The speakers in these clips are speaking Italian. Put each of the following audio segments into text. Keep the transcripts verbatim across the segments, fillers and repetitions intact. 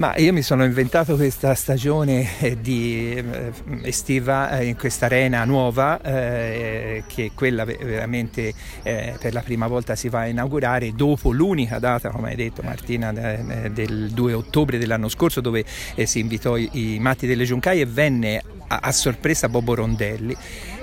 Ma io mi sono inventato questa stagione di estiva in questa arena nuova, eh, che è quella veramente eh, per la prima volta si va a inaugurare dopo l'unica data, come hai detto Martina, del due ottobre dell'anno scorso, dove eh, si invitò i, i matti delle giuncaie e venne a, a sorpresa Bobo Rondelli.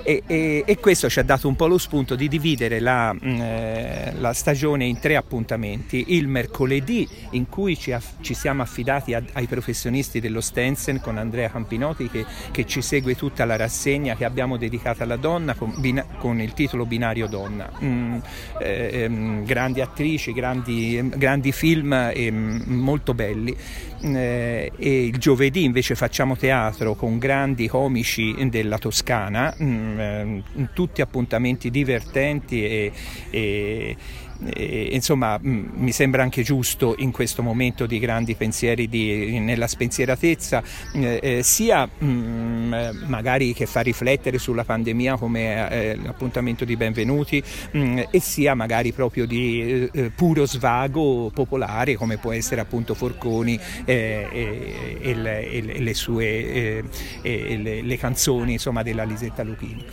E, e, e questo ci ha dato un po' lo spunto di dividere la, eh, la stagione in tre appuntamenti: il mercoledì, in cui ci, aff- ci siamo affidati a- ai professionisti dello Stensen con Andrea Campinotti che, che ci segue tutta la rassegna che abbiamo dedicata alla donna con, bin- con il titolo Binario Donna, mm, eh, ehm, grandi attrici, grandi, grandi film ehm, molto belli. Eh, e il giovedì invece facciamo teatro con grandi comici della Toscana, mm, tutti appuntamenti divertenti e, e, e insomma mh, mi sembra anche giusto in questo momento di grandi pensieri di, nella spensieratezza, eh, eh, sia mh, magari che fa riflettere sulla pandemia come eh, l'appuntamento di Benvenuti, mh, e sia magari proprio di eh, puro svago popolare come può essere appunto Forconi eh, e, e, le, e le sue eh, e le, le canzoni insomma della Lisetta Luchini.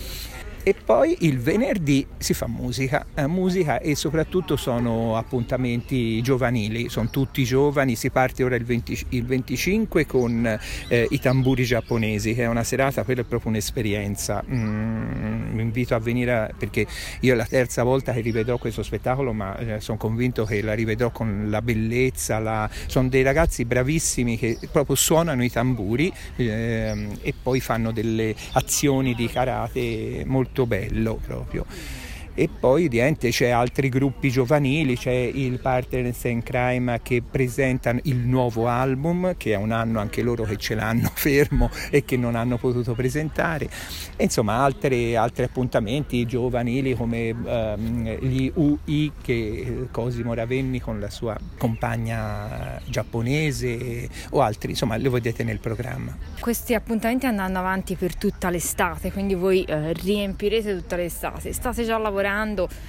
E poi il venerdì si fa musica, eh, musica e soprattutto sono appuntamenti giovanili, sono tutti giovani. Si parte ora il, venti, il venticinque con eh, i tamburi giapponesi, che è una serata quella è proprio un'esperienza. Mm, vi invito a venire a, perché io è la terza volta che rivedrò questo spettacolo, ma eh, sono convinto che la rivedrò con la bellezza. La, sono dei ragazzi bravissimi che proprio suonano i tamburi eh, e poi fanno delle azioni di karate molto bello proprio. E poi ovviamente c'è altri gruppi giovanili, c'è il Partners in Crime che presentano il nuovo album, che è un anno anche loro che ce l'hanno fermo e che non hanno potuto presentare, e insomma altri, altri appuntamenti giovanili come ehm, gli U I che Cosimo Ravenni con la sua compagna giapponese o altri, insomma lo vedete nel programma. Questi appuntamenti andranno avanti per tutta l'estate, quindi voi eh, riempirete tutta l'estate, state già lavorando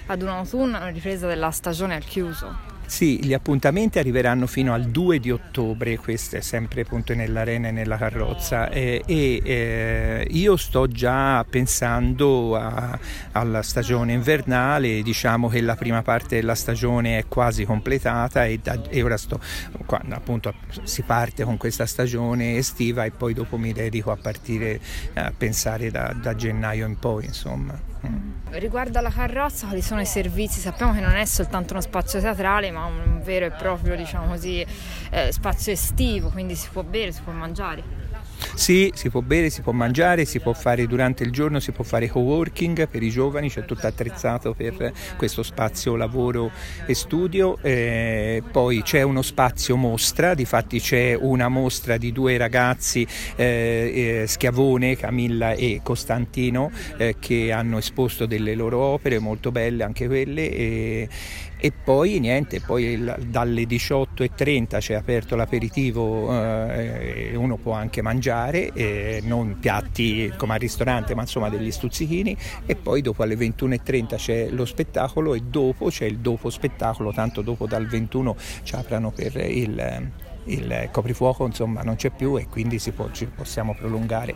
ad un autunno, una ripresa della stagione al chiuso. Sì, gli appuntamenti arriveranno fino al due di ottobre, questo è sempre appunto nell'arena e nella carrozza, e, e eh, io sto già pensando a, alla stagione invernale. Diciamo che la prima parte della stagione è quasi completata e, da, e ora sto, quando appunto si parte con questa stagione estiva, e poi dopo mi dedico a partire a pensare da, da gennaio in poi, insomma. Riguardo alla carrozza, quali sono i servizi? Sappiamo che non è soltanto uno spazio teatrale, ma un vero e proprio, diciamo così, eh, spazio estivo, quindi si può bere, si può mangiare. Sì, si può bere, si può mangiare, si può fare durante il giorno, si può fare co-working per i giovani, c'è tutto attrezzato per questo spazio lavoro e studio. Eh, poi c'è uno spazio mostra, difatti c'è una mostra di due ragazzi, eh, eh, Schiavone, Camilla e Costantino, eh, che hanno esposto delle loro opere molto belle anche quelle. E, E poi niente, poi il, dalle diciotto e trenta c'è aperto l'aperitivo, eh, uno può anche mangiare, eh, non piatti come al ristorante, ma insomma degli stuzzichini. E poi dopo alle ventuno e trenta c'è lo spettacolo, e dopo c'è il dopo spettacolo, tanto dopo dal ventuno ci aprono per il, il coprifuoco, insomma non c'è più, e quindi si può, ci possiamo prolungare.